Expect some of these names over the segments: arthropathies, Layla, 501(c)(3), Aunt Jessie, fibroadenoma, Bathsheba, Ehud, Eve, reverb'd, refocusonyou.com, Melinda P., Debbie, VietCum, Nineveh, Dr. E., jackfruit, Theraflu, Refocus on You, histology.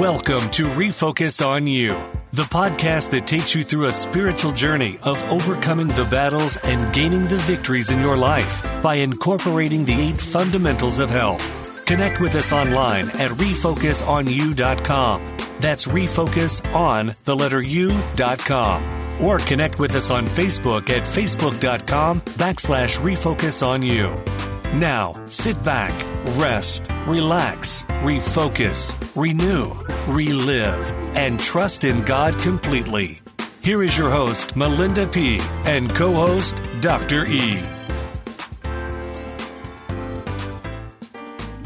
Welcome to Refocus on You, the podcast that takes you through a spiritual journey of overcoming the battles and gaining the victories in your life by incorporating the 8 fundamentals of health. Connect with us online at refocusonyou.com. That's refocus on the letter u.com. Or connect with us on Facebook at facebook.com/refocusonyou. Now, sit back, rest, relax, refocus, renew, relive, and trust in God completely. Here is your host, Melinda P., and co-host, Dr. E.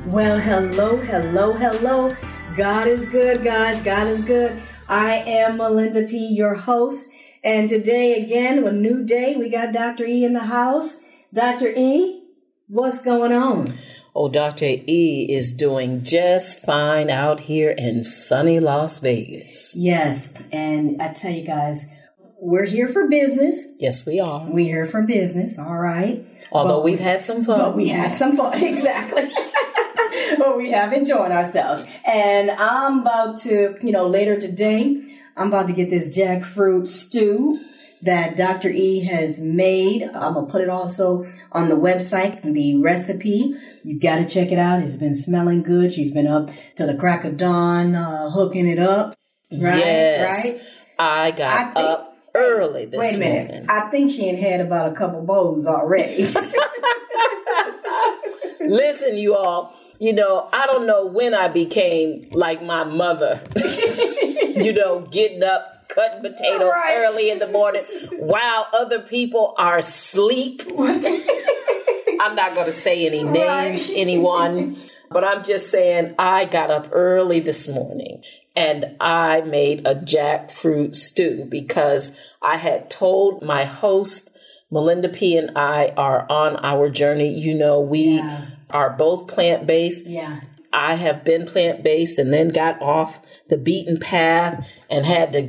Well, hello. God is good, guys. God is good. I am Melinda P., your host. And today, again, a new day. We got Dr. E. in the house. Dr. E., what's going on? Oh, Dr. E. is doing just fine out here in sunny Las Vegas. Yes, and I tell you guys, we're here for business. Yes, we are. We're here for business, all right. Although we've had some fun. But we had some fun, exactly. But we have enjoyed ourselves. And I'm about to, later today, I'm about to get this jackfruit stew that Dr. E. has made. I'm going to put it also on the website, the recipe. You got to check it out. It's been smelling good. She's been up till the crack of dawn, hooking it up. Right? Yes. Right? I got up early this morning. Wait a minute. I think she had about a couple bowls already. Listen, you all, I don't know when I became like my mother, getting up, cutting potatoes early in the morning while other people are asleep. I'm not going to say any names, anyone, but I'm just saying I got up early this morning and I made a jackfruit stew because I had told my host, Melinda P. and I are on our journey. We are both plant-based. Yeah. I have been plant-based and then got off the beaten path and had to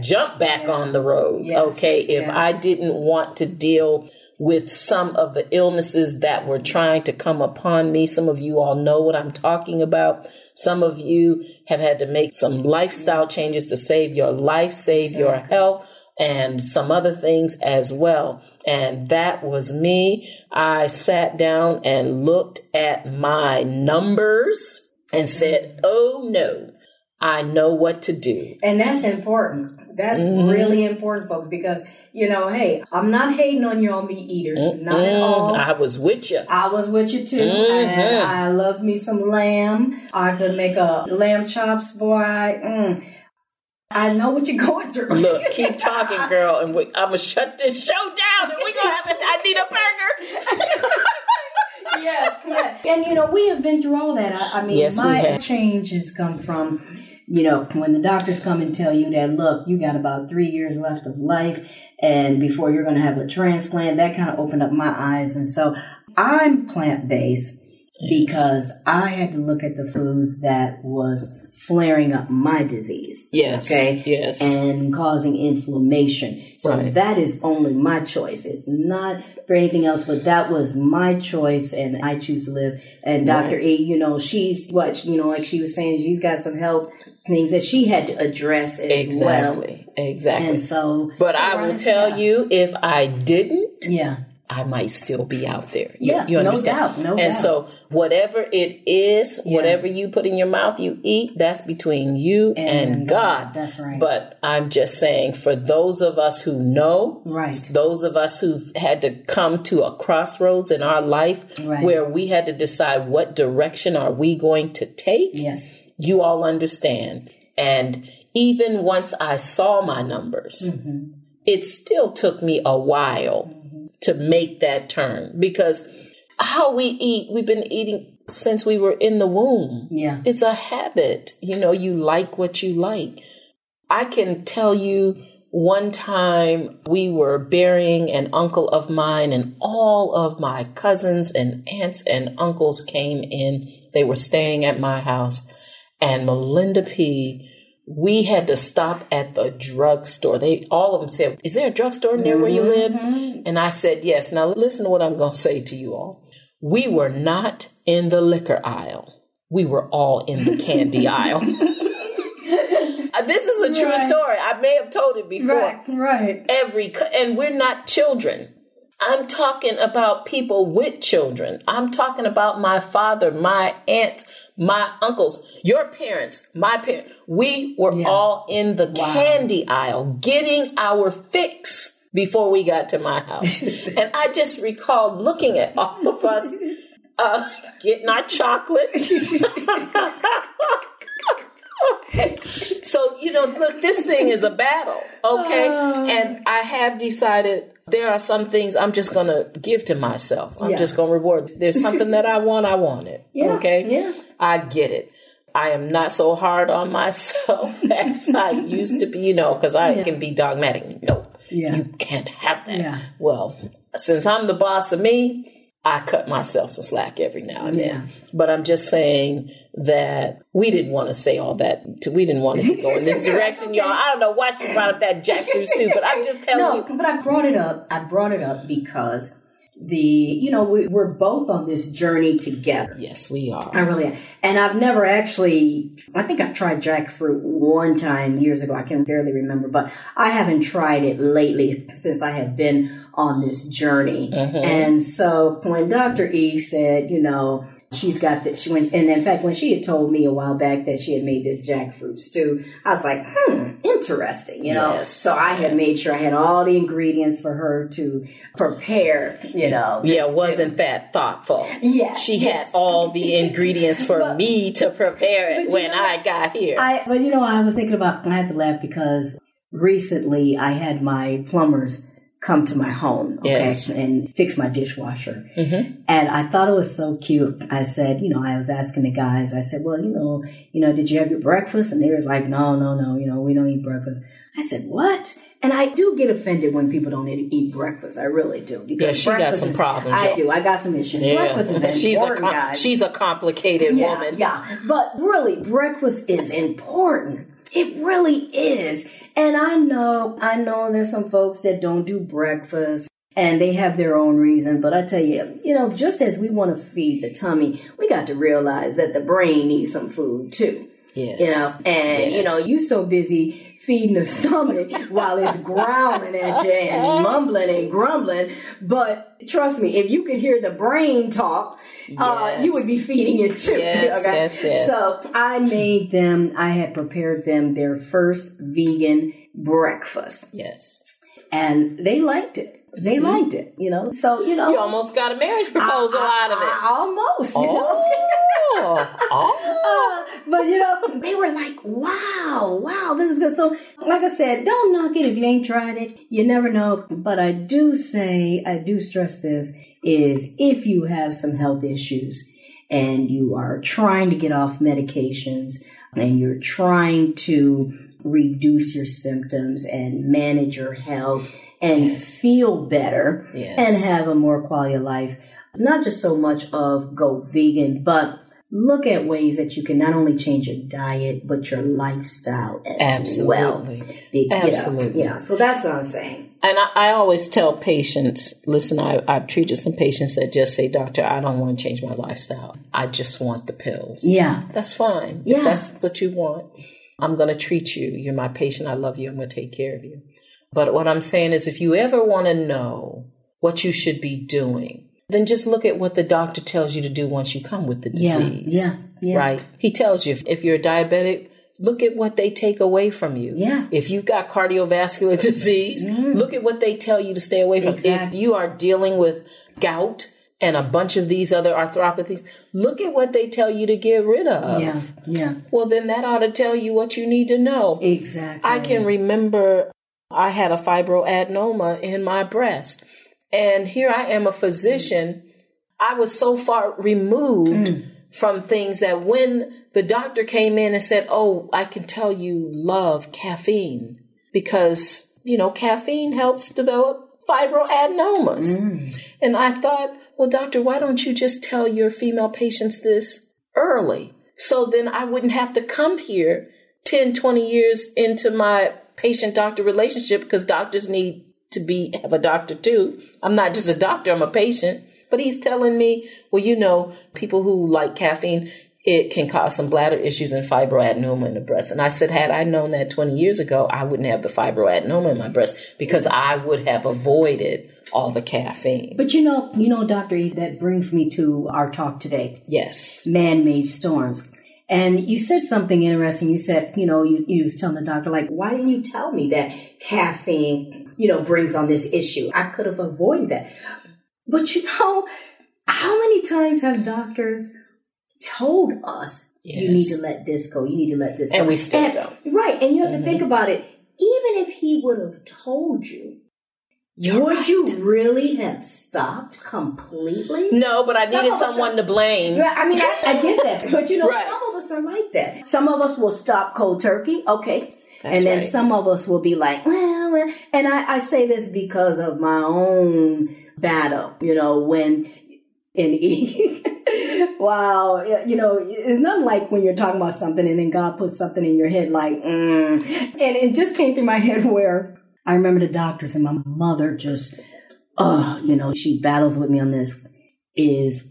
jump back on the road. Yes, okay. Yes. If I didn't want to deal with some of the illnesses that were trying to come upon me, some of you all know what I'm talking about. Some of you have had to make some lifestyle changes to save your life, your health, and some other things as well. And that was me. I sat down and looked at my numbers and said, oh, no, I know what to do. And that's important. That's really important, folks, because, hey, I'm not hating on you all meat eaters. Mm-mm. Not at all. I was with you, too. Mm-hmm. And I love me some lamb. I could make a lamb chops, boy. I know what you're going through. Look, keep talking, girl, and I'm going to shut this show down, and we're going to have I need a burger. Yes, and, we have been through all that. My change has come from, when the doctors come and tell you that, look, you got about 3 years left of life, and before you're going to have a transplant, that kind of opened up my eyes. And so I'm plant-based because I had to look at the foods that was flaring up my disease. Yes. Okay. Yes. And causing inflammation. So that is only my choice. It's not for anything else, but that was my choice and I choose to live. And Dr. E., she's like she was saying, she's got some health things that she had to address as well. Exactly. And so, but I will tell you, if I didn't, I might still be out there. You understand? No doubt. And so whatever it is, whatever you put in your mouth, you eat, that's between you and God. That's right. But I'm just saying, for those of us who know, those of us who've had to come to a crossroads in our life where we had to decide what direction are we going to take, you all understand. And even once I saw my numbers, it still took me a while to make that turn, because how we eat, we've been eating since we were in the womb. Yeah. It's a habit. You like what you like. I can tell you one time we were burying an uncle of mine and all of my cousins and aunts and uncles came in. They were staying at my house, and Melinda P., we had to stop at the drugstore. All of them said, is there a drugstore near where you live? And I said, yes. Now listen to what I'm going to say to you all. We were not in the liquor aisle. we were all in the candy aisle. This is a true story. I may have told it before. Right. And we're not children. I'm talking about people with children. I'm talking about my father, my aunt, my uncles, your parents, my parents. We were all in the candy aisle getting our fix before we got to my house. And I just recall looking at all of us getting our chocolate. So, look, this thing is a battle, okay? And I have decided there are some things I'm just going to give to myself. I'm just going to reward. There's something that I want it, okay? Yeah. I get it. I am not so hard on myself as I used to be, because I can be dogmatic. No, you can't have that. Yeah. Well, since I'm the boss of me, I cut myself some slack every now and then. But I'm just saying that we didn't want to say all that. We didn't want it to go in this direction, y'all. I don't know why she brought up that jackfruit stew, but I'm just telling you. No, but I brought it up. I brought it up because we're both on this journey together. Yes, we are. I really am. And I've never actually, I think I've tried jackfruit one time years ago. I can barely remember, but I haven't tried it lately since I have been on this journey. Mm-hmm. And so when Dr. E. said, she's got that, she went, and in fact, when she had told me a while back that she had made this jackfruit stew, I was like, interesting, Yes. So I had made sure I had all the ingredients for her to prepare, This wasn't that thoughtful? Yeah. She had all the ingredients for me to prepare it when I got here. I was thinking about, and I had to laugh because recently I had my plumbers come to my home, okay, and fix my dishwasher. Mm-hmm. And I thought it was so cute. I said, I was asking the guys, I said, well, did you have your breakfast? And they were like, no, we don't eat breakfast. I said, what? And I do get offended when people don't eat breakfast. I really do. Because she got some problems. I do. I got some issues. Yeah. Breakfast is important, guys. She's a complicated woman. Yeah, but really, breakfast is important. It really is. And I know there's some folks that don't do breakfast and they have their own reason. But I tell you, just as we want to feed the tummy, we got to realize that the brain needs some food too. Yes. You so busy feeding the stomach while it's growling at you and mumbling and grumbling. But trust me, if you could hear the brain talk, you would be feeding it too. Yes, okay? Yes. So I had prepared them their first vegan breakfast. Yes. And they liked it. They liked it, So, you almost got a marriage proposal out of it. Almost. But, they were like, wow, this is good. So, like I said, don't knock it if you ain't tried it. You never know. But I do stress this, is if you have some health issues and you are trying to get off medications and you're trying to reduce your symptoms and manage your health and feel better and have a more quality of life. Not just so much of go vegan, but look at ways that you can not only change your diet, but your lifestyle as well. Absolutely. Yeah. So that's what I'm saying. And I always tell patients, listen, I've treated some patients that just say, doctor, I don't want to change my lifestyle. I just want the pills. Yeah. That's fine. Yeah. If that's what you want, I'm going to treat you. You're my patient. I love you. I'm going to take care of you. But what I'm saying is, if you ever want to know what you should be doing, then just look at what the doctor tells you to do once you come with the disease. Yeah. Right? He tells you if you're a diabetic, look at what they take away from you. Yeah. If you've got cardiovascular disease, look at what they tell you to stay away from. Exactly. If you are dealing with gout and a bunch of these other arthropathies, look at what they tell you to get rid of. Yeah. Well, then that ought to tell you what you need to know. Exactly. I can remember I had a fibroadenoma in my breast. And here I am, a physician. I was so far removed from things that when the doctor came in and said, oh, I can tell you love caffeine because, caffeine helps develop fibroadenomas. And I thought, well, doctor, why don't you just tell your female patients this early? So then I wouldn't have to come here 10, 20 years into my patient-doctor relationship, because doctors need to have a doctor too. I'm not just a doctor, I'm a patient. But he's telling me, well, people who like caffeine, it can cause some bladder issues and fibroadenoma in the breast. And I said, had I known that 20 years ago, I wouldn't have the fibroadenoma in my breast because I would have avoided all the caffeine. But you know, Dr. E., that brings me to our talk today. Yes. Man-made storms. And you said something interesting. You said, you was telling the doctor, like, why didn't you tell me that caffeine, brings on this issue? I could have avoided that. But how many times have doctors told us, yes, you need to let this go, and we still don't. Right. And you have to think about it. Even if he would have told you, you really have stopped completely? No, but I needed someone to blame. Right, I mean, I get that. But right, some of us are like that. Some of us will stop cold turkey. Okay. That's and then right, some of us will be like, well, and I say this because of my own battle, wow, it's not like when you're talking about something and then God puts something in your head like, and it just came through my head where I remember the doctors and my mother just, she battles with me on this, is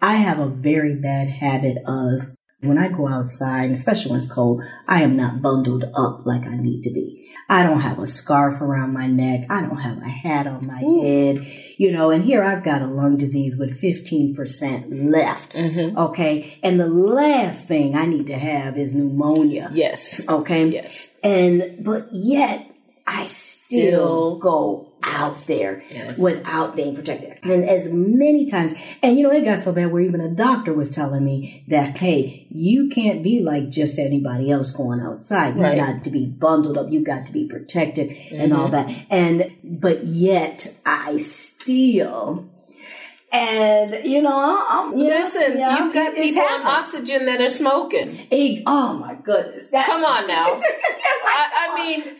I have a very bad habit of when I go outside, especially when it's cold, I am not bundled up like I need to be. I don't have a scarf around my neck. I don't have a hat on my head, and here I've got a lung disease with 15% left. Mm-hmm. Okay. And the last thing I need to have is pneumonia. Yes. Okay. Yes. But yet I still go out there without being protected. And as many times, and it got so bad where even a doctor was telling me that, hey, you can't be like just anybody else going outside. Right. You got to be bundled up. You got to be protected and all that. But yet I still... And, you've got people on oxygen that are smoking. Oh, my goodness. Come on now.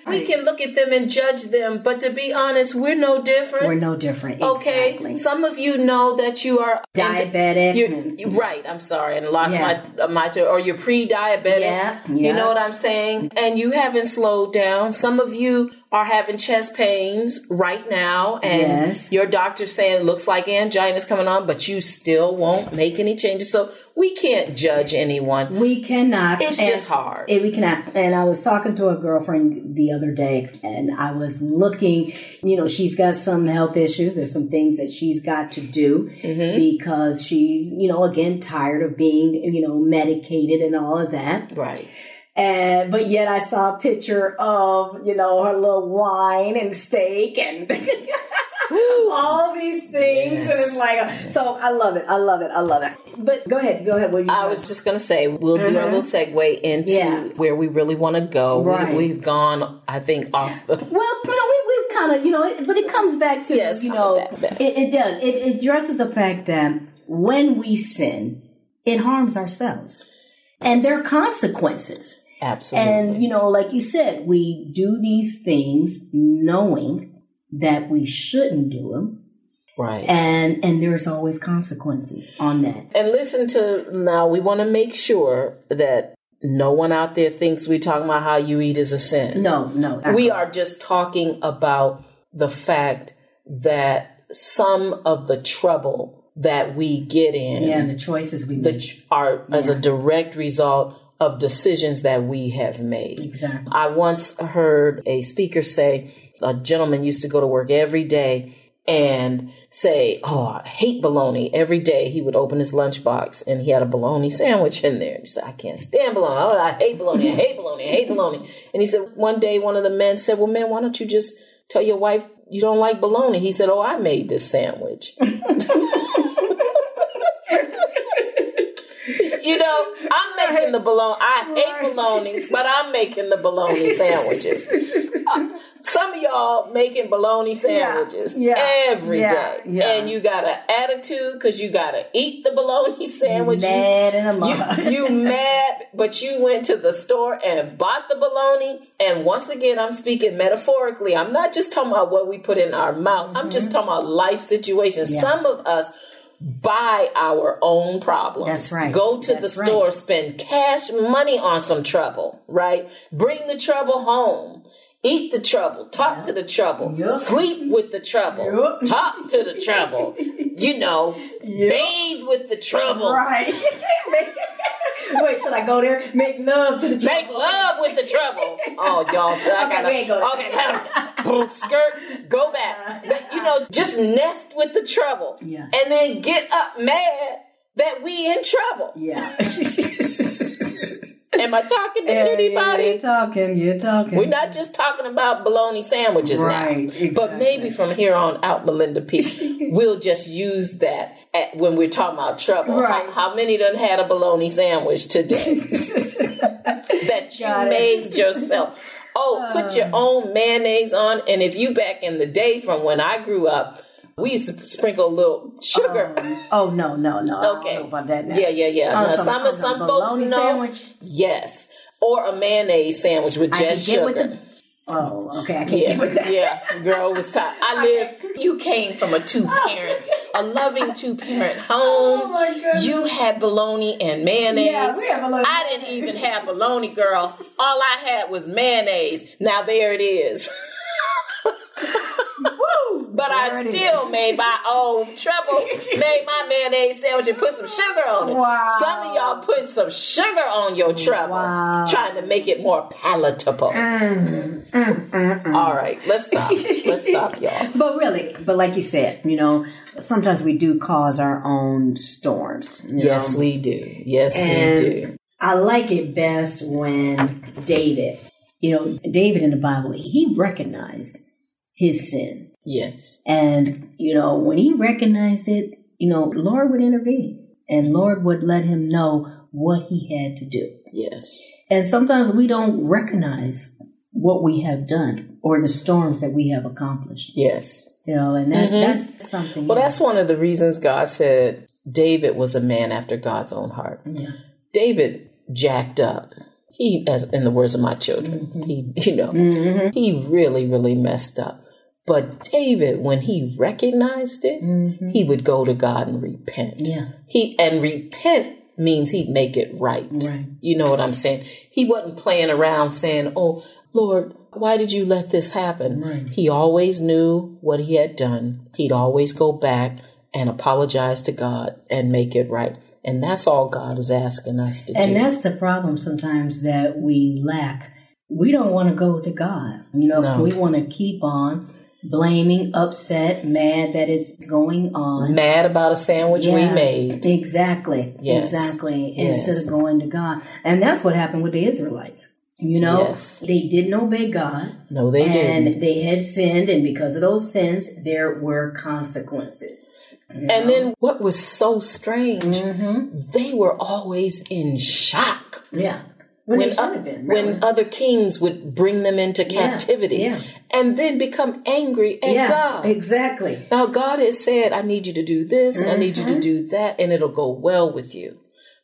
We can look at them and judge them, but to be honest, we're no different. We're no different. Okay. Exactly. Some of you know that you are diabetic. Right. I'm sorry. And lost my, or you're pre-diabetic. Yeah. You know what I'm saying? And you haven't slowed down. Some of you are having chest pains right now, and your doctor's saying it looks like angina's coming on, but you still won't make any changes. So we can't judge anyone. We cannot. It's just hard. We cannot. And I was talking to a girlfriend the other day, and I was looking, she's got some health issues. There's some things that she's got to do because she's, again, tired of being, medicated and all of that. Right. But yet I saw a picture of, her little wine and steak and all these things. Yes. And it's like, so I love it. But go ahead. I was just going to say, we'll do a little segue into where we really want to go. Right. We've gone, I think, off the... Well, we've kind of, but it comes back to, back. It does. It addresses the fact that when we sin, it harms ourselves. And there are consequences. Absolutely. And, like you said, we do these things knowing that we shouldn't do them. Right. And there's always consequences on that. And listen to, now we want to make sure that no one out there thinks we're talking about how you eat is a sin. No. We are just talking about the fact that some of the trouble that we get in, and the choices we make are as a direct result of decisions that we have made. Exactly. I once heard a speaker say a gentleman used to go to work every day and say, "Oh, I hate bologna." Every day he would open his lunchbox and he had a bologna sandwich in there. He said, "I can't stand bologna. Oh, I hate bologna. I hate bologna. I hate bologna." And he said, one day one of the men said, "Well, man, why don't you just tell your wife you don't like bologna?" He said, "Oh, I made this sandwich." I'm making the bologna. I hate bologna, but I'm making the bologna sandwiches. Some of y'all making bologna sandwiches every day. Yeah. And you got an attitude because you got to eat the bologna sandwich. You mad, but you went to the store and bought the bologna. And once again, I'm speaking metaphorically. I'm not just talking about what we put in our mouth. I'm just talking about life situations. Yeah. Some of us buy our own problems. That's right. Go to the store, spend cash money on some trouble, right? Bring the trouble home. Eat the trouble. Talk to the trouble. Yep. Sleep with the trouble. Yep. Talk to the trouble. Bathe with the trouble. Right. Wait, should I go there? Make love to the trouble. Make love with the trouble. Oh, y'all. So I gotta, we ain't going there. Skirt, go back. But, you know, just nest with the trouble. Yeah. And then get up mad that we in trouble. Yeah. Am I talking to anybody? You're talking, We're not just talking about bologna sandwiches now. Exactly. But maybe from here on out, Melinda P., we'll just use that when we're talking about trouble. Right. How many done had a bologna sandwich today? That you made yourself. Oh, put your own mayonnaise on. And if you back in the day from when I grew up, we used to sprinkle a little sugar. Oh, no. Okay. I don't know about that now. Yeah. Now, some folks know. Sandwich? Yes. Or a mayonnaise sandwich with just sugar. Oh, okay. I can't get with that. Yeah, girl, it was time. You came from a loving two-parent home. Oh, my goodness. You had bologna and mayonnaise. Yeah, we had bologna. I didn't even have bologna, girl. All I had was mayonnaise. Now, there it is. But I still made my own trouble, made my mayonnaise sandwich and put some sugar on it. Wow. Some of y'all put some sugar on your trouble, trying to make it more palatable. All right, let's stop. Y'all. But really, like you said, you know, sometimes we do cause our own storms. Yes, we do. I like it best when David in the Bible, he recognized his sin. Yes. And, you know, when he recognized it, you know, Lord would intervene and Lord would let him know what he had to do. Yes. And sometimes we don't recognize what we have done or the storms that we have accomplished. Yes. You know, and that's something. Well, that's one of the reasons God said David was a man after God's own heart. Yeah. David jacked up. He, as in the words of my children, he really, really messed up. But David, when he recognized it, he would go to God and repent. Yeah. Repent means he'd make it right. You know what I'm saying? He wasn't playing around saying, oh, Lord, why did you let this happen? Right. He always knew what he had done. He'd always go back and apologize to God and make it right. And that's all God is asking us to do. And that's the problem sometimes that we lack. We don't want to go to God. You know, we want to keep on blaming, upset, mad that it's going on. Mad about a sandwich we made. Exactly. Yes. Exactly. Yes. Instead of going to God. And that's what happened with the Israelites. You know, they didn't obey God. No, they didn't. And they had sinned, and because of those sins, there were consequences. You know? And then what was so strange, they were always in shock. Yeah. When other kings would bring them into captivity and then become angry at God. Exactly. Now, God has said, I need you to do this, and I need you to do that, and it'll go well with you.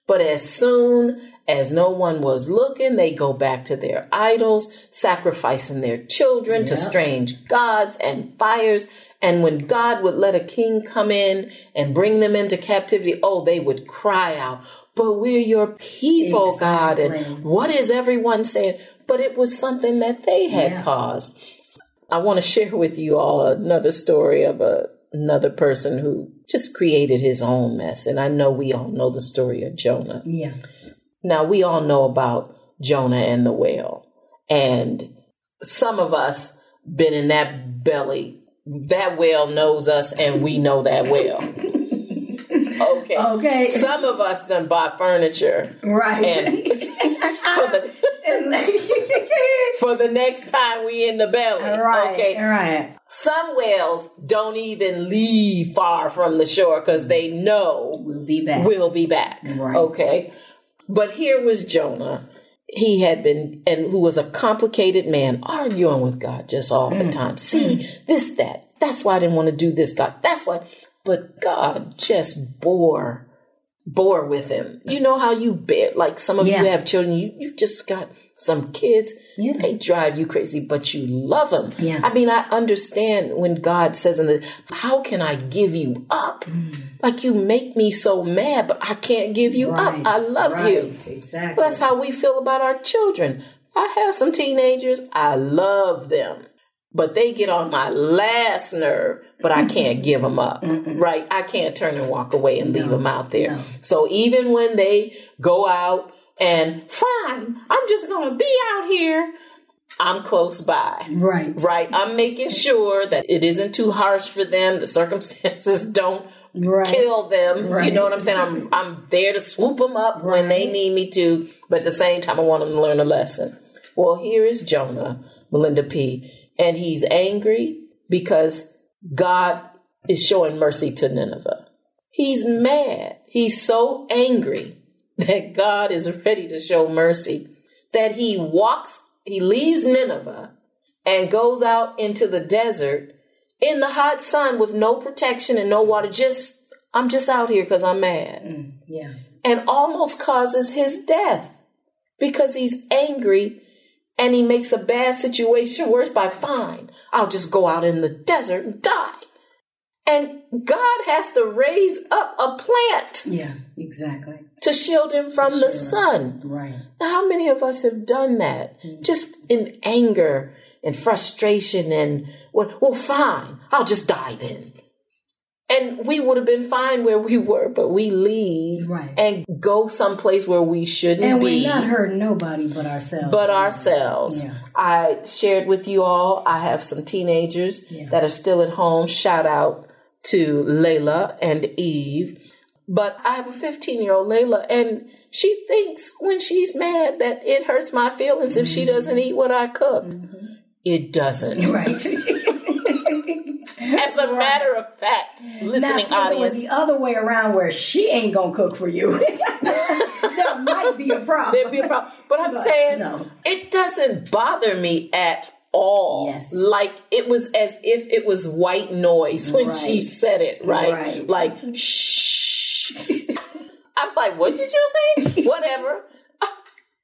But as soon as no one was looking, they go back to their idols, sacrificing their children to strange gods and fires. And when God would let a king come in and bring them into captivity, they would cry out, but we're your people, exactly. God. And what is everyone saying? But it was something that they had caused. I want to share with you all another story of another person who just created his own mess. And I know we all know the story of Jonah. Yeah. Now, we all know about Jonah and the whale. And some of us been in that belly. That whale knows us, and we know that whale. Okay. Some of us done bought furniture. Right. And for the next time we in the belly. Right. Okay. Right. Some whales don't even leave far from the shore because they know we'll be back. Right. Okay. But here was Jonah. He had been, and who was a complicated man, arguing with God just all the time. See, this, that. That's why I didn't want to do this, God. That's why. But God just bore with him. You know how you bear, like some of you have children, you just got some kids, they drive you crazy, but you love them. Yeah. I mean, I understand when God says, how can I give you up? Like you make me so mad, but I can't give you up. I love you. Exactly. Well, that's how we feel about our children. I have some teenagers. I love them. But they get on my last nerve, but I can't give them up, right? I can't turn and walk away and leave them out there. No. So even when they go out and fine, I'm just going to be out here. I'm close by. Right. I'm making sure that it isn't too harsh for them. The circumstances don't kill them. Right. You know what I'm saying? I'm there to swoop them up when they need me to. But at the same time, I want them to learn a lesson. Well, here is Jonah, Melinda P., and he's angry because God is showing mercy to Nineveh. He's mad. He's so angry that God is ready to show mercy that he leaves Nineveh and goes out into the desert in the hot sun with no protection and no water. I'm just out here because I'm mad. And almost causes his death because he's angry and he makes a bad situation worse by fine. I'll just go out in the desert and die. And God has to raise up a plant. Yeah, exactly. To shield him from the sun. Right. Now, how many of us have done that? Mm-hmm. Just in anger and frustration and, well, fine, I'll just die then. And we would have been fine where we were, but we leave and go someplace where we shouldn't be. And we're not hurting nobody but ourselves. Yeah. I shared with you all, I have some teenagers that are still at home. Shout out to Layla and Eve. But I have a 15-year-old Layla, and she thinks when she's mad that it hurts my feelings if she doesn't eat what I cooked. Mm-hmm. It doesn't. Right. As a matter of fact, listening audience. Now, the other way around where she ain't going to cook for you. That might be a problem. There'd be a problem. But I'm saying it doesn't bother me at all. Yes. Like it was as if it was white noise when she said it, right? Like, shh. I'm like, what did you say? Whatever.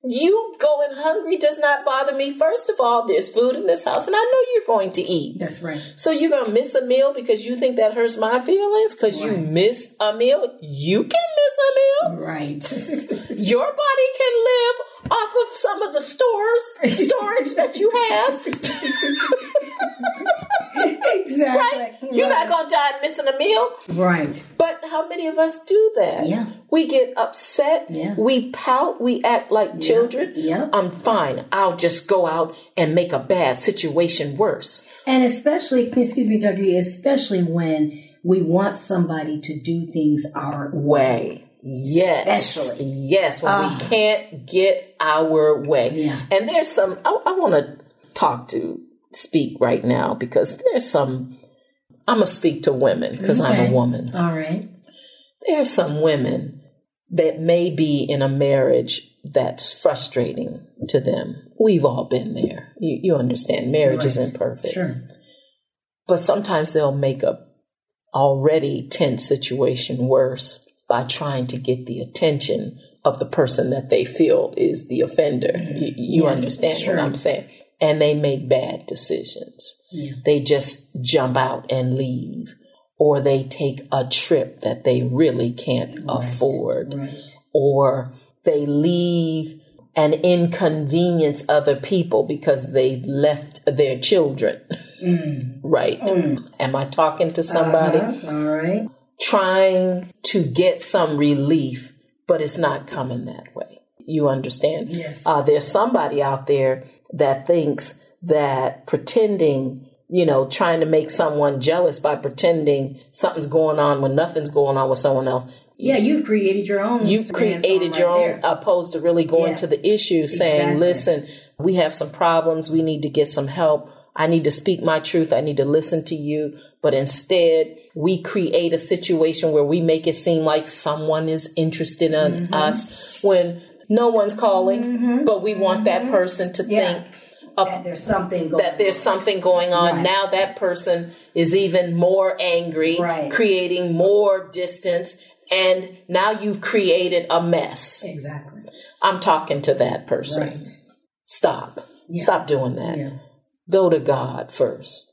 You going hungry does not bother me. First of all, there's food in this house, and I know you're going to eat. That's right. So you're going to miss a meal because you think that hurts my feelings? Because you miss a meal? You can miss a meal. Right. Your body can live off of some of the storage that you have. Exactly. Right? You're not going to die missing a meal. Right. But how many of us do that? Yeah. We get upset. Yeah. We pout. We act like children. Yeah. I'm fine. I'll just go out and make a bad situation worse. And especially, excuse me, Dr. E., especially when we want somebody to do things our way. Yes. Especially. Yes. When we can't get our way. Yeah. And there's some, I want to speak right now because there's some, I'm going to speak to women because I'm a woman. All right. There are some women that may be in a marriage that's frustrating to them. We've all been there. You understand marriage isn't perfect. Sure. But sometimes they'll make a already tense situation worse by trying to get the attention of the person that they feel is the offender. You understand what I'm saying? And they make bad decisions. Yeah. They just jump out and leave. Or they take a trip that they really can't afford. Right. Or they leave and inconvenience other people because they left their children. Mm. Right. Mm. Am I talking to somebody? All right. Trying to get some relief, but it's not coming that way. You understand? Yes. There's somebody out there that thinks that pretending, you know, trying to make someone jealous by pretending something's going on when nothing's going on with someone else. Yeah, you've created your own. You've created your own, opposed to really going to the issue, saying, listen, we have some problems. We need to get some help. I need to speak my truth. I need to listen to you. But instead, we create a situation where we make it seem like someone is interested in us when no one's calling, but we want that person to think that there's something going on. Right. Now that person is even more angry, creating more distance, and now you've created a mess. Exactly. I'm talking to that person. Right. Stop. Yeah. Stop doing that. Yeah. Go to God first.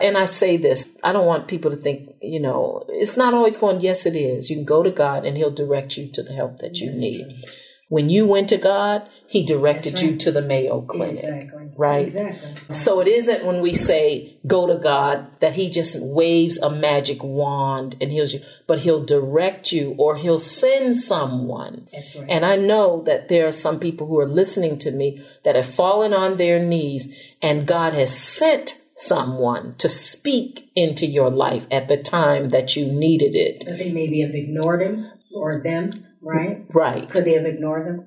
And I say this, I don't want people to think, you know, it's not always going, yes, it is. You can go to God and he'll direct you to the help that you need. True. When you went to God, He directed you to the Mayo Clinic, right? Exactly. So it isn't when we say go to God that he just waves a magic wand and heals you, but he'll direct you or he'll send someone. That's right. And I know that there are some people who are listening to me that have fallen on their knees and God has sent someone to speak into your life at the time that you needed it. But they maybe have ignored him or them, right? Right. Could they have ignored him?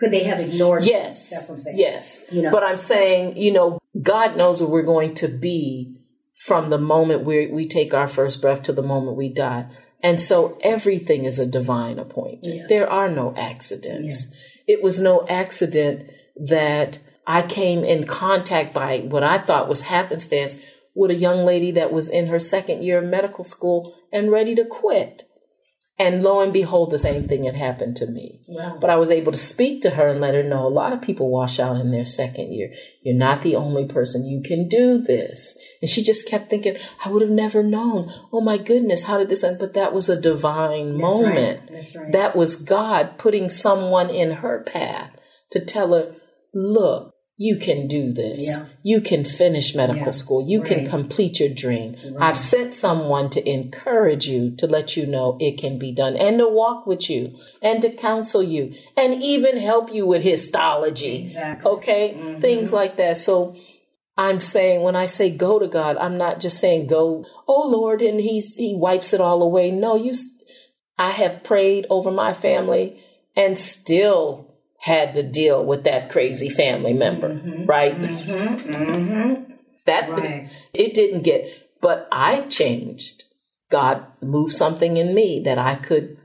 Could they have ignored? Yes. Them? That's what I'm saying. Yes. You know. But I'm saying, you know, God knows where we're going to be from the moment we take our first breath to the moment we die. And so everything is a divine appointment. Yes. There are no accidents. Yeah. It was no accident that I came in contact by what I thought was happenstance with a young lady that was in her second year of medical school and ready to quit. And lo and behold, the same thing had happened to me. Wow. But I was able to speak to her and let her know a lot of people wash out in their second year. You're not the only person. You can do this. And she just kept thinking, I would have never known. Oh, my goodness, how did this end? But that was a divine moment. Right. That's right. That was God putting someone in her path to tell her, look, you can do this. Yeah. You can finish medical school. You can complete your dream. Right. I've sent someone to encourage you, to let you know it can be done, and to walk with you, and to counsel you, and even help you with histology. Exactly. Okay? Mm-hmm. Things like that. So I'm saying, when I say go to God, I'm not just saying go, oh, Lord, and he wipes it all away. No, I have prayed over my family and still had to deal with that crazy family member, right? Mm-hmm, mm-hmm. It didn't get, but I changed. God moved something in me that I could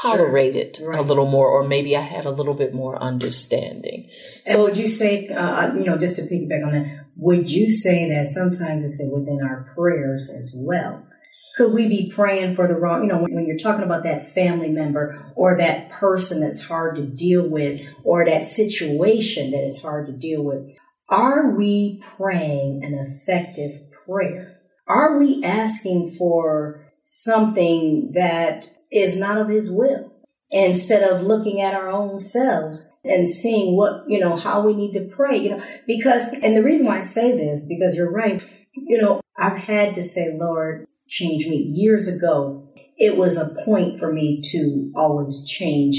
tolerate it a little more, or maybe I had a little bit more understanding. And so would you say, just to piggyback on that, would you say that sometimes it's within our prayers as well? Could we be praying for the wrong, when you're talking about that family member or that person that's hard to deal with or that situation that is hard to deal with, are we praying an effective prayer? Are we asking for something that is not of his will instead of looking at our own selves and seeing what, how we need to pray, because, and the reason why I say this, because you're right, I've had to say, Lord, change me. Years ago, it was a point for me to always change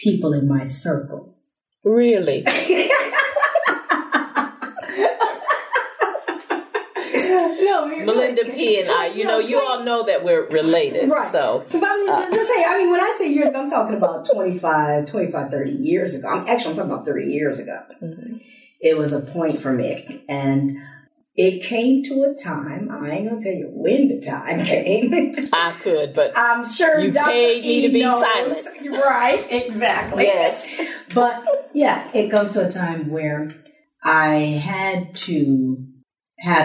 people in my circle. Really? Melinda P. and I, you all know that we're related. Right. So, but when I say years ago, I'm talking about 30 years ago. I'm talking about 30 years ago. Mm-hmm. It was a point for me. And it came to a time, I ain't going to tell you when the time came. I could, but I'm sure you Dr. paid me to be silent. Right, exactly. Yes. But yeah, it comes to a time where I had to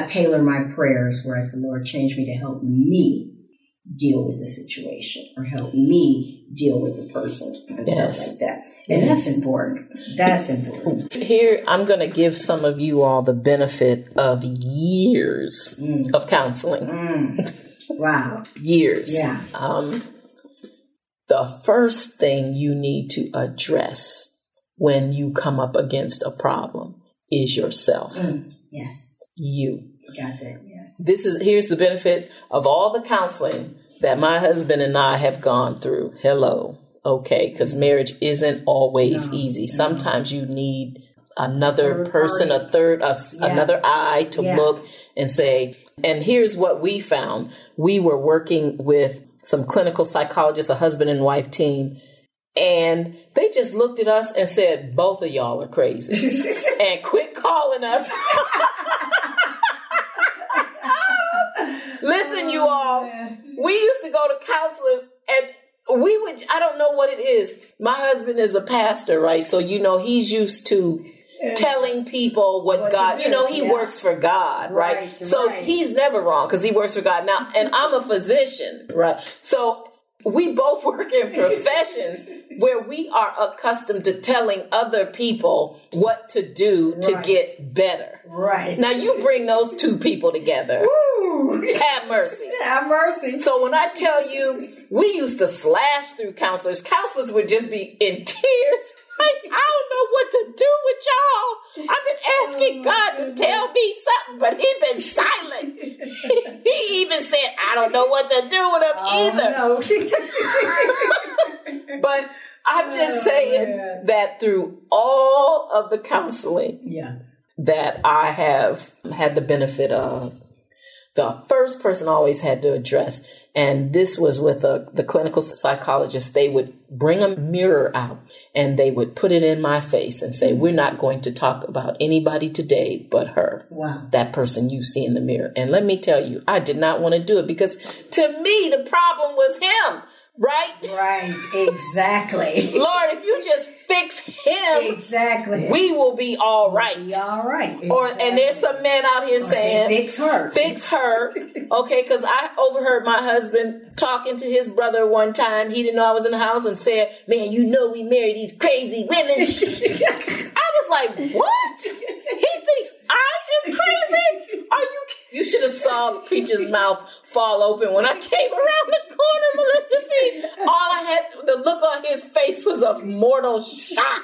tailor my prayers where I said, Lord, change me to help me deal with the situation or help me deal with the person and stuff like that. And that's important. That's important. Here, I'm going to give some of you all the benefit of years of counseling. Mm. Wow. Years. Yeah. The first thing you need to address when you come up against a problem is yourself. Mm. Yes. You. Got that. Yes. Here's the benefit of all the counseling that my husband and I have gone through. Hello. Okay, because marriage isn't always easy. Sometimes you need another person, another eye to look and say, and here's what we found. We were working with some clinical psychologists, a husband and wife team, and they just looked at us and said, both of y'all are crazy. And quit calling us. Listen, you all, we used to go to counselors and I don't know what it is. My husband is a pastor, right? So, he's used to telling people what God, he works for God, right? So he's never wrong because he works for God. Now, and I'm a physician, right? So we both work in professions where we are accustomed to telling other people what to do to get better. Right. Now you bring those two people together. Woo. Have mercy. Have mercy. So when I tell you, we used to slash through counselors. Counselors would just be in tears. Like, I don't know what to do expected God to tell me something, but he's been silent. He even said, I don't know what to do with him either. No. But I'm just saying that through all of the counseling that I have had the benefit of, the first person I always had to address, and this was with the clinical psychologist, they would bring a mirror out and they would put it in my face and say, we're not going to talk about anybody today but her, that person you see in the mirror. And let me tell you, I did not want to do it because to me, the problem was him. Right, exactly. Lord, if you just fix him, we will be all right. We'll be all right. Exactly. Or and there's some man out here saying, fix her. Okay, because I overheard my husband talking to his brother one time. He didn't know I was in the house and said, "Man, you know we marry these crazy women." I was like, what? He thinks I am crazy? Are you? You should have saw the preacher's mouth fall open when I came around the corner, Melinda P. All I had, the look on his face was a mortal shock,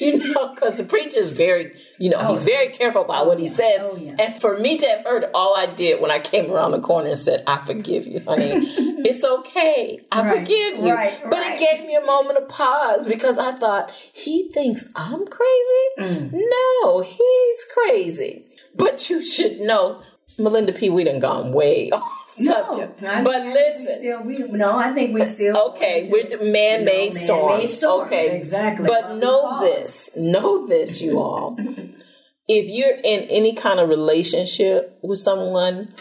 because the preacher's very, he's very careful about what he says. Oh, yeah. And for me to have heard all I did when I came around the corner and said, I forgive you, honey. It's okay. I forgive you. But it gave me a moment of pause because I thought, he thinks I'm crazy? No, he's crazy. But you should know, Melinda P., we done gone way off subject. I think we still. Okay, we're man-made storms. Okay, exactly. But know this, you all. If you're in any kind of relationship with someone,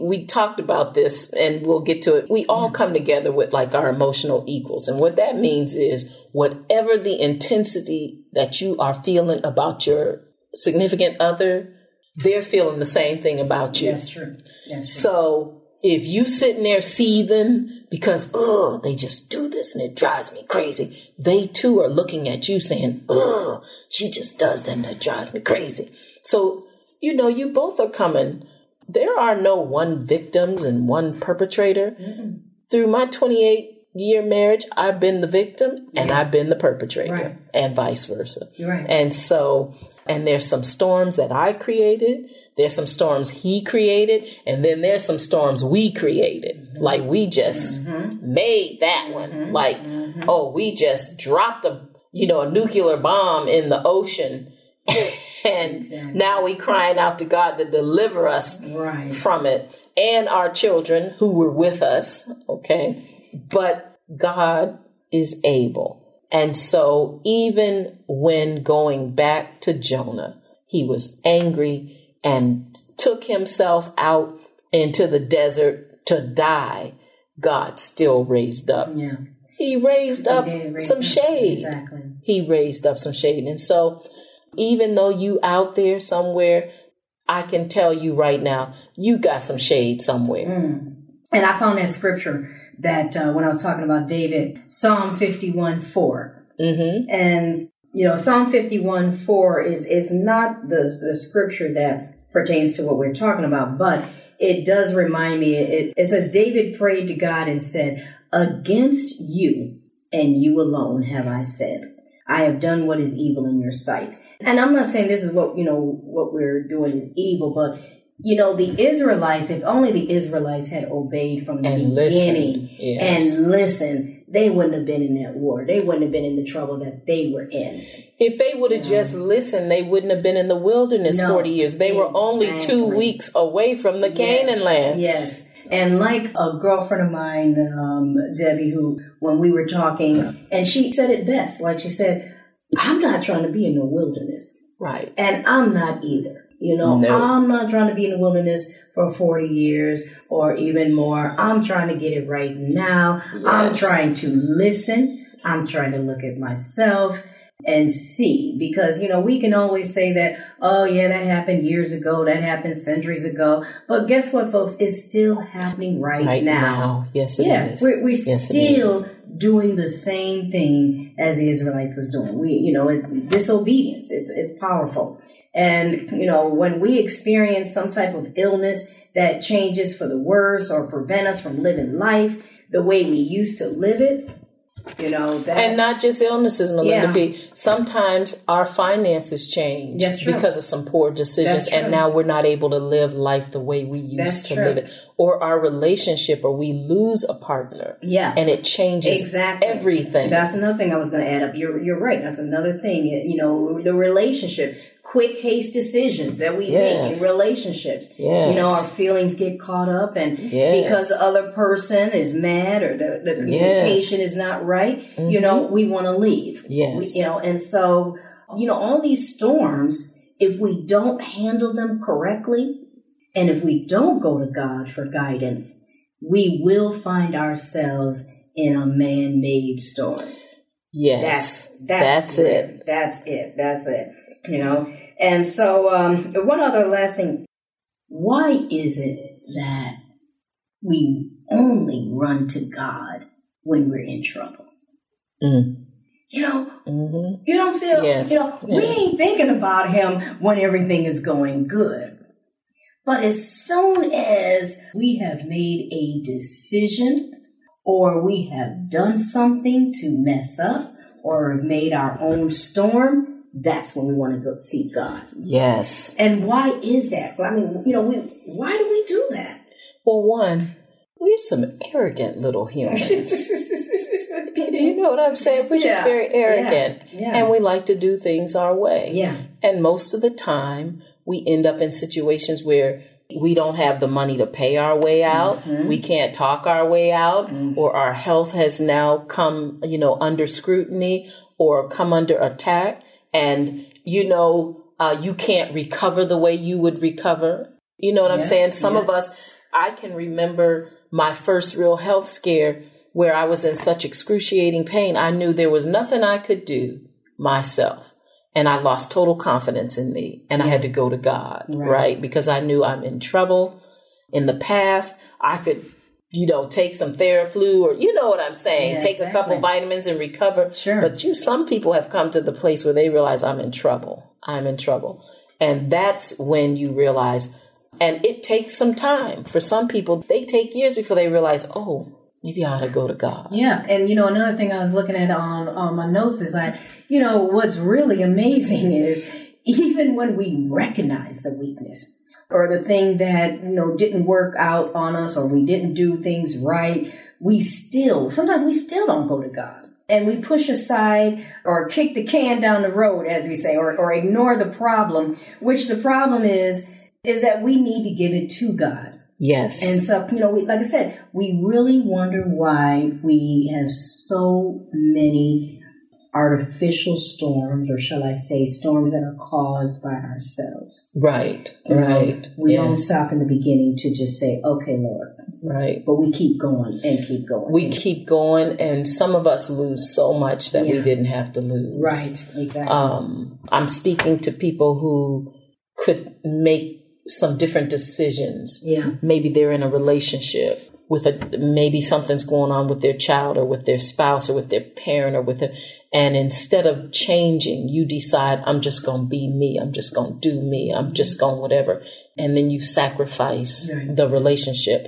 we talked about this and we'll get to it. We all come together with like our emotional equals. And what that means is whatever the intensity that you are feeling about your significant other, they're feeling the same thing about you. That's true. So if you sitting there seething because, oh, they just do this and it drives me crazy, they too are looking at you saying, oh, she just does that and it drives me crazy. So, you both are coming. There are no one victims and one perpetrator. Mm-hmm. Through my 28-year marriage, I've been the victim and I've been the perpetrator and vice versa. Right. And so... and there's some storms that I created. There's some storms he created. And then there's some storms we created. Mm-hmm. Like we just made that one. Mm-hmm. Like, we just dropped a nuclear bomb in the ocean. And now we crying out to God to deliver us from it. And our children who were with us. Okay. But God is able. And so even when going back to Jonah, he was angry and took himself out into the desert to die. God still raised up. Yeah. He raised up some shade. Exactly. He raised up some shade. And so even though you out there somewhere, I can tell you right now, you got some shade somewhere. Mm. And I found that scripture that when I was talking about David, Psalm 51:4. Mm-hmm. And, Psalm 51:4 is not the scripture that pertains to what we're talking about, but it does remind me, it says, David prayed to God and said, against you and you alone have I sinned. I have done what is evil in your sight. And I'm not saying this is what, what we're doing is evil, but the Israelites, if only the Israelites had obeyed from the beginning and listened, they wouldn't have been in that war. They wouldn't have been in the trouble that they were in. If they would have just listened, they wouldn't have been in the wilderness 40 years. They were only 2 weeks away from the Canaan land. Yes. And like a girlfriend of mine, Debbie, who, when we were talking, and she said it best. Like she said, I'm not trying to be in the wilderness. Right. And I'm not either. I'm not trying to be in the wilderness for 40 years or even more. I'm trying to get it right now. Yes. I'm trying to listen. I'm trying to look at myself and see. Because, we can always say that, oh, yeah, that happened years ago. That happened centuries ago. But guess what, folks? It's still happening right now. Yes, it is. We're still doing the same thing as the Israelites was doing. It's disobedience. It's powerful. And, when we experience some type of illness that changes for the worse or prevent us from living life the way we used to live it, You know, that. And not just illnesses, Melinda P. Sometimes our finances change because of some poor decisions, and now we're not able to live life the way we used to live it. Or our relationship, or we lose a partner, and it changes everything. That's another thing I was going to add up. You're right. That's another thing. You know, the relationship. Quick, hasty decisions that we make in relationships. Yes. You know, our feelings get caught up, and because the other person is mad or the communication is not right, you know, we want to leave. Yes. You know, and so, you know, all these storms, if we don't handle them correctly, and if we don't go to God for guidance, we will find ourselves in a man-made storm. Yes. That's it. That's it. You know, and so one other last thing. Why is it that we only run to God when we're in trouble? Mm. You know, you don't see, you know, we ain't thinking about him when everything is going good. But as soon as we have made a decision or we have done something to mess up or have made our own storm, that's when we want to go seek God. Yes. And why is that? I mean, you know, why do we do that? Well, one, we're some arrogant little humans. You know what I'm saying? We're just very arrogant. Yeah. And we like to do things our way. Yeah. And most of the time, we end up in situations where we don't have the money to pay our way out. Mm-hmm. We can't talk our way out. Mm-hmm. Or our health has now come, you know, under scrutiny or come under attack. And, you know, you can't recover the way you would recover. You know what I'm saying? Some of us, I can remember my first real health scare where I was in such excruciating pain. I knew there was nothing I could do myself. And I lost total confidence in me. And I had to go to God, right? Because I knew I'm in trouble. In the past, I could, you know, take some Theraflu or, you know what I'm saying, take a couple vitamins and recover. Sure. But some people have come to the place where they realize I'm in trouble. And that's when you realize, and it takes some time. For some people, they take years before they realize, oh, maybe I ought to go to God. Yeah. And, you know, another thing I was looking at on my notes is you know, what's really amazing is even when we recognize the weakness, or the thing that, you know, didn't work out on us or we didn't do things right, we still don't go to God. And we push aside or kick the can down the road, as we say, or ignore the problem, which the problem is that we need to give it to God. Yes. And so, you know, like I said, we really wonder why we have so many artificial storms, or shall I say storms that are caused by ourselves. Right, right. We don't stop in the beginning to just say, okay, Lord. Right. But we keep going and keep going. We keep going, and some of us lose so much that we didn't have to lose. Right, exactly. I'm speaking to people who could make some different decisions. Yeah. Maybe they're in a relationship with maybe something's going on with their child or with their spouse or with their parent or and instead of changing, you decide, I'm just going to be me. I'm just going to do me. I'm just going whatever. And then you sacrifice the relationship.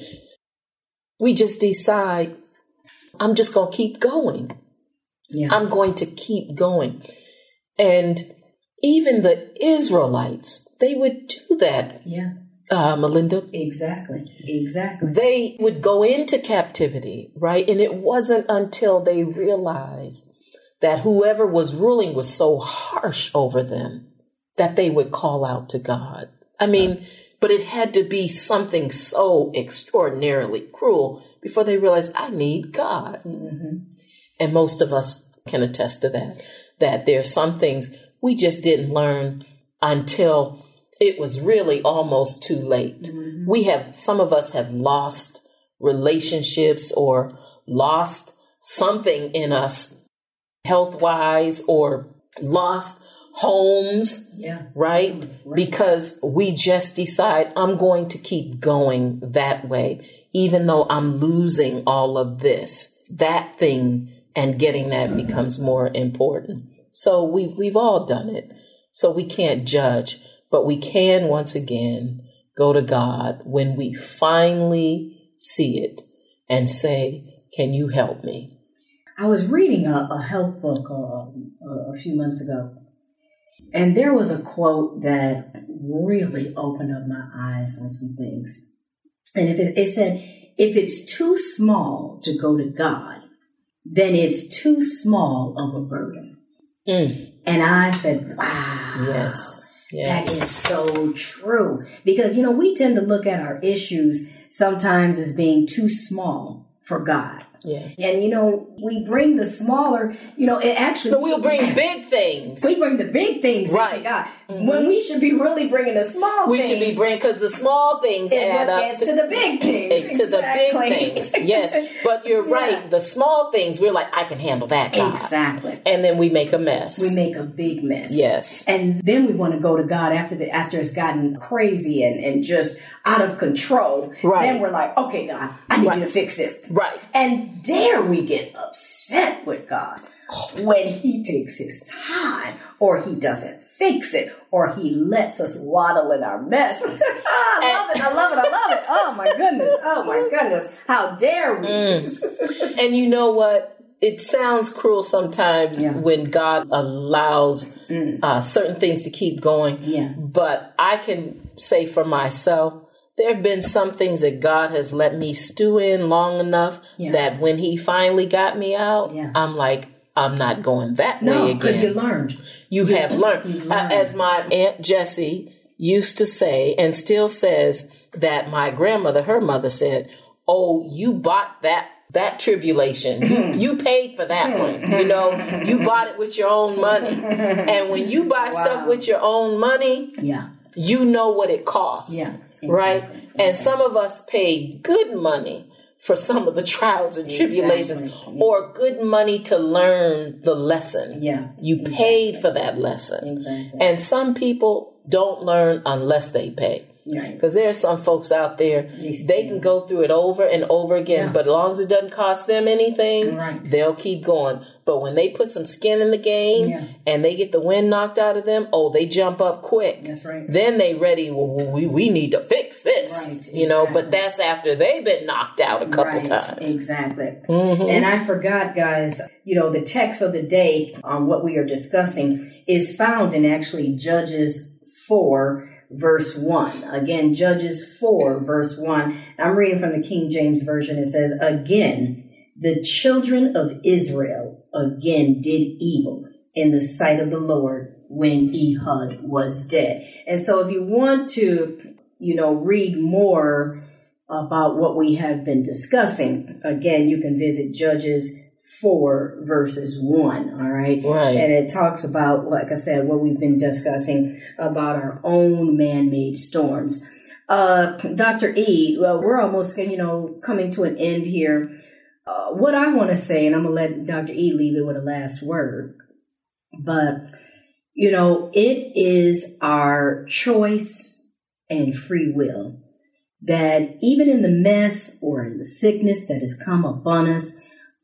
We just decide, I'm just going to keep going. Yeah. I'm going to keep going. And even the Israelites, they would do that. Yeah. Melinda? Exactly. They would go into captivity, right? And it wasn't until they realized that whoever was ruling was so harsh over them that they would call out to God. I mean, but it had to be something so extraordinarily cruel before they realized, I need God. Mm-hmm. And most of us can attest to that there are some things we just didn't learn until it was really almost too late. Mm-hmm. Some of us have lost relationships or lost something in us health-wise or lost homes, right? Because we just decide, I'm going to keep going that way, even though I'm losing all of this. That thing and getting that becomes more important. So we've all done it. So we can't judge. But we can, once again, go to God when we finally see it and say, can you help me? I was reading a health book a few months ago, and there was a quote that really opened up my eyes on some things. And it said, if it's too small to go to God, then it's too small of a burden. Mm. And I said, wow. Yes. Yes. That is so true. Because, you know, we tend to look at our issues sometimes as being too small for God. Yes. And, you know, we bring the smaller, you know, it actually... So we'll bring big things. We bring the big things right. into God. Mm-hmm. When we should be really bringing the small things. We should be bringing, because the small things add up to the big things. Exactly. To the big things, yes. But you're right, the small things, we're like, I can handle that, God. Exactly. And then we make a mess. We make a big mess. Yes. And then we want to go to God after it's gotten crazy and just out of control. Right. Then we're like, okay, God, I need you to fix this. Right. And dare we get upset with God when he takes his time, or he doesn't fix it, or he lets us waddle in our mess. I love it. Oh my goodness. How dare we? Mm. And you know what? It sounds cruel sometimes when God allows certain things to keep going. Yeah. But I can say for myself, there have been some things that God has let me stew in long enough that when he finally got me out, I'm like, I'm not going that way again. Because you learned. You have learned. As my Aunt Jessie used to say, and still says, that my grandmother, her mother said, oh, you bought that tribulation. You paid for that one. You know, you bought it with your own money. And when you buy stuff with your own money, you know what it costs. Yeah. Exactly. Right. Exactly. And some of us pay good money for some of the trials and tribulations or good money to learn the lesson. Yeah. You paid for that lesson. Exactly. And some people don't learn unless they pay. Because there are some folks out there, they can go through it over and over again, but as long as it doesn't cost them anything, they'll keep going. But when they put some skin in the game and they get the wind knocked out of them, they jump up quick. That's right. Then they ready, we need to fix this, you know, but that's after they've been knocked out a couple times. Exactly. Mm-hmm. And I forgot, guys, you know, the text of the day on what we are discussing is found in actually Judges 4. Verse 1. Again, Judges 4, verse 1. I'm reading from the King James Version. It says, again, the children of Israel again did evil in the sight of the Lord when Ehud was dead. And so if you want to, you know, read more about what we have been discussing, again, you can visit Judges 4 verses 1, all right? Right. And it talks about, like I said, what we've been discussing about our own man-made storms. Dr. E., well, we're almost, you know, coming to an end here. What I want to say, and I'm going to let Dr. E. leave it with a last word, but, you know, it is our choice and free will that even in the mess or in the sickness that has come upon us,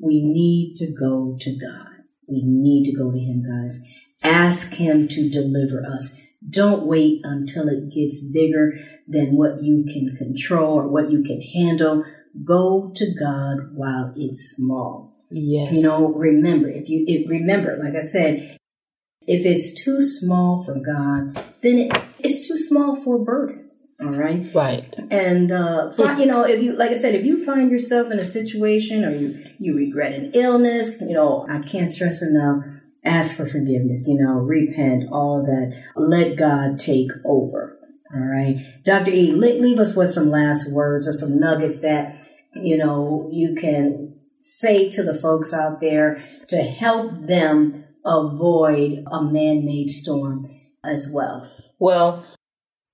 we need to go to God. We need to go to him, guys. Ask him to deliver us. Don't wait until it gets bigger than what you can control or what you can handle. Go to God while it's small. Yes. You know, remember, like I said, if it's too small for God, then it's too small for a burden. All right. Right. And, you know, if you, like I said, if you find yourself in a situation or you regret an illness, you know, I can't stress enough, ask for forgiveness, you know, repent, all that. Let God take over. All right. Dr. E., leave us with some last words or some nuggets that, you know, you can say to the folks out there to help them avoid a man-made storm as well. Well,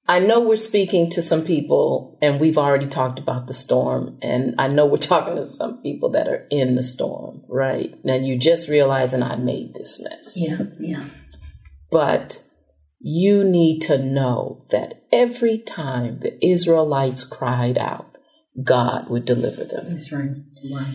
I know we're speaking to some people, and we've already talked about the storm, and I know we're talking to some people that are in the storm, right? And you just realizing I made this mess. Yeah. But you need to know that every time the Israelites cried out, God would deliver them. That's right. Wow.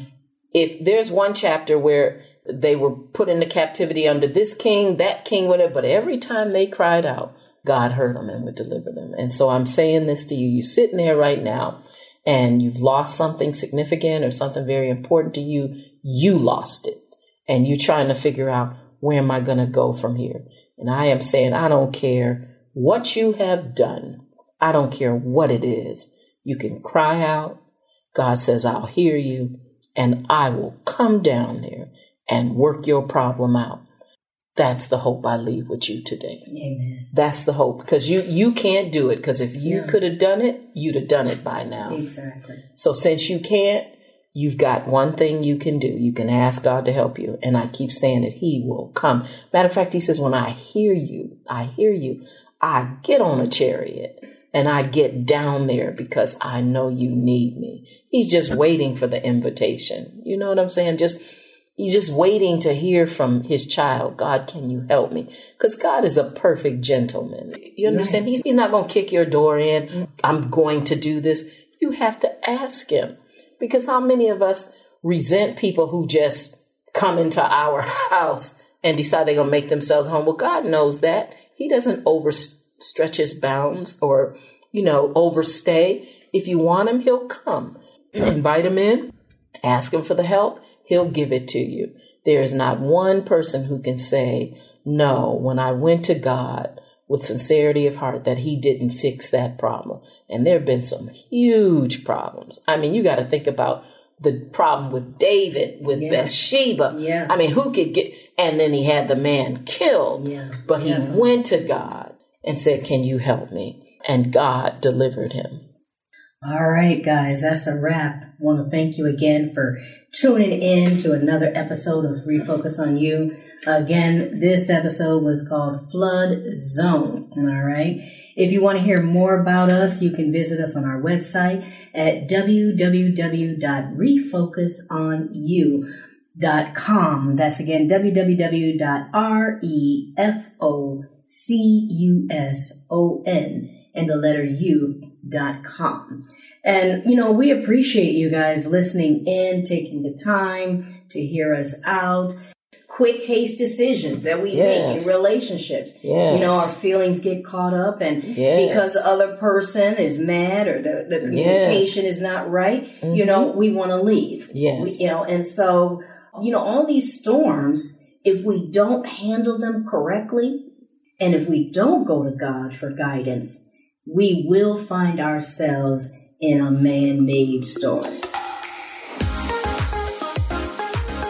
If there's one chapter where they were put into captivity under this king, that king, whatever, but every time they cried out, God heard them and would deliver them. And so I'm saying this to you. You're sitting there right now and you've lost something significant or something very important to you. You lost it. and you're trying to figure out, where am I going to go from here? And I am saying, I don't care what you have done. I don't care what it is. You can cry out. God says, I'll hear you, and I will come down there and work your problem out. That's the hope I leave with you today. Amen. That's the hope, because you can't do it, because if you could have done it, you'd have done it by now. Exactly. So since you can't, you've got one thing you can do. You can ask God to help you. And I keep saying that he will come. Matter of fact, he says, when I hear you, I get on a chariot and I get down there because I know you need me. He's just waiting for the invitation. You know what I'm saying? He's just waiting to hear from his child. God, can you help me? Because God is a perfect gentleman. You understand? Right. He's not going to kick your door in. Mm-hmm. I'm going to do this. You have to ask him. Because how many of us resent people who just come into our house and decide they're going to make themselves home? Well, God knows that. He doesn't overstretch his bounds or, overstay. If you want him, he'll come. Invite him in. Ask him for the help. He'll give it to you. There is not one person who can say, no, when I went to God with sincerity of heart, that he didn't fix that problem. And there have been some huge problems. I mean, you got to think about the problem with David, with Bathsheba. Yeah. I mean, who could get, and then he had the man killed, but he went to God and said, can you help me? And God delivered him. All right, guys, that's a wrap. I want to thank you again for tuning in to another episode of Refocus on You. Again, this episode was called Flood Zone, all right? If you want to hear more about us, you can visit us on our website at www.refocusonyou.com. That's again, www.refocusonyou.com. And, we appreciate you guys listening in, taking the time to hear us out. Quick, haste decisions that we make in relationships. Yes. Our feelings get caught up, and because the other person is mad or the communication is not right, mm-hmm. We want to leave. Yes. And so, all these storms, if we don't handle them correctly, and if we don't go to God for guidance, we will find ourselves in a man-made storm.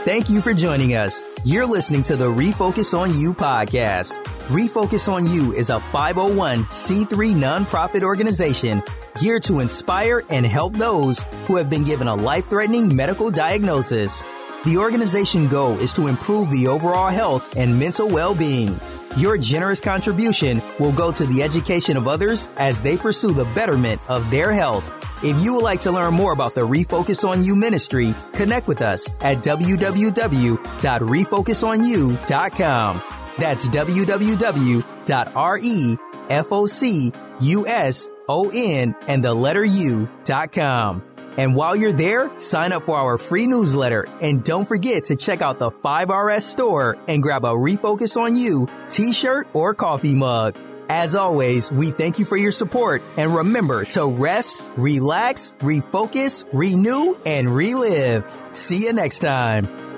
Thank you for joining us. You're listening to the Refocus on You podcast. Refocus on You is a 501c3 nonprofit organization geared to inspire and help those who have been given a life-threatening medical diagnosis. The organization's goal is to improve the overall health and mental well-being. Your generous contribution will go to the education of others as they pursue the betterment of their health. If you would like to learn more about the Refocus on You ministry, connect with us at www.refocusonyou.com. That's www.refocusonyou.com. And while you're there, sign up for our free newsletter, and don't forget to check out the 5RS store and grab a Refocus on You t-shirt or coffee mug. As always, we thank you for your support, and remember to rest, relax, refocus, renew, and relive. See you next time.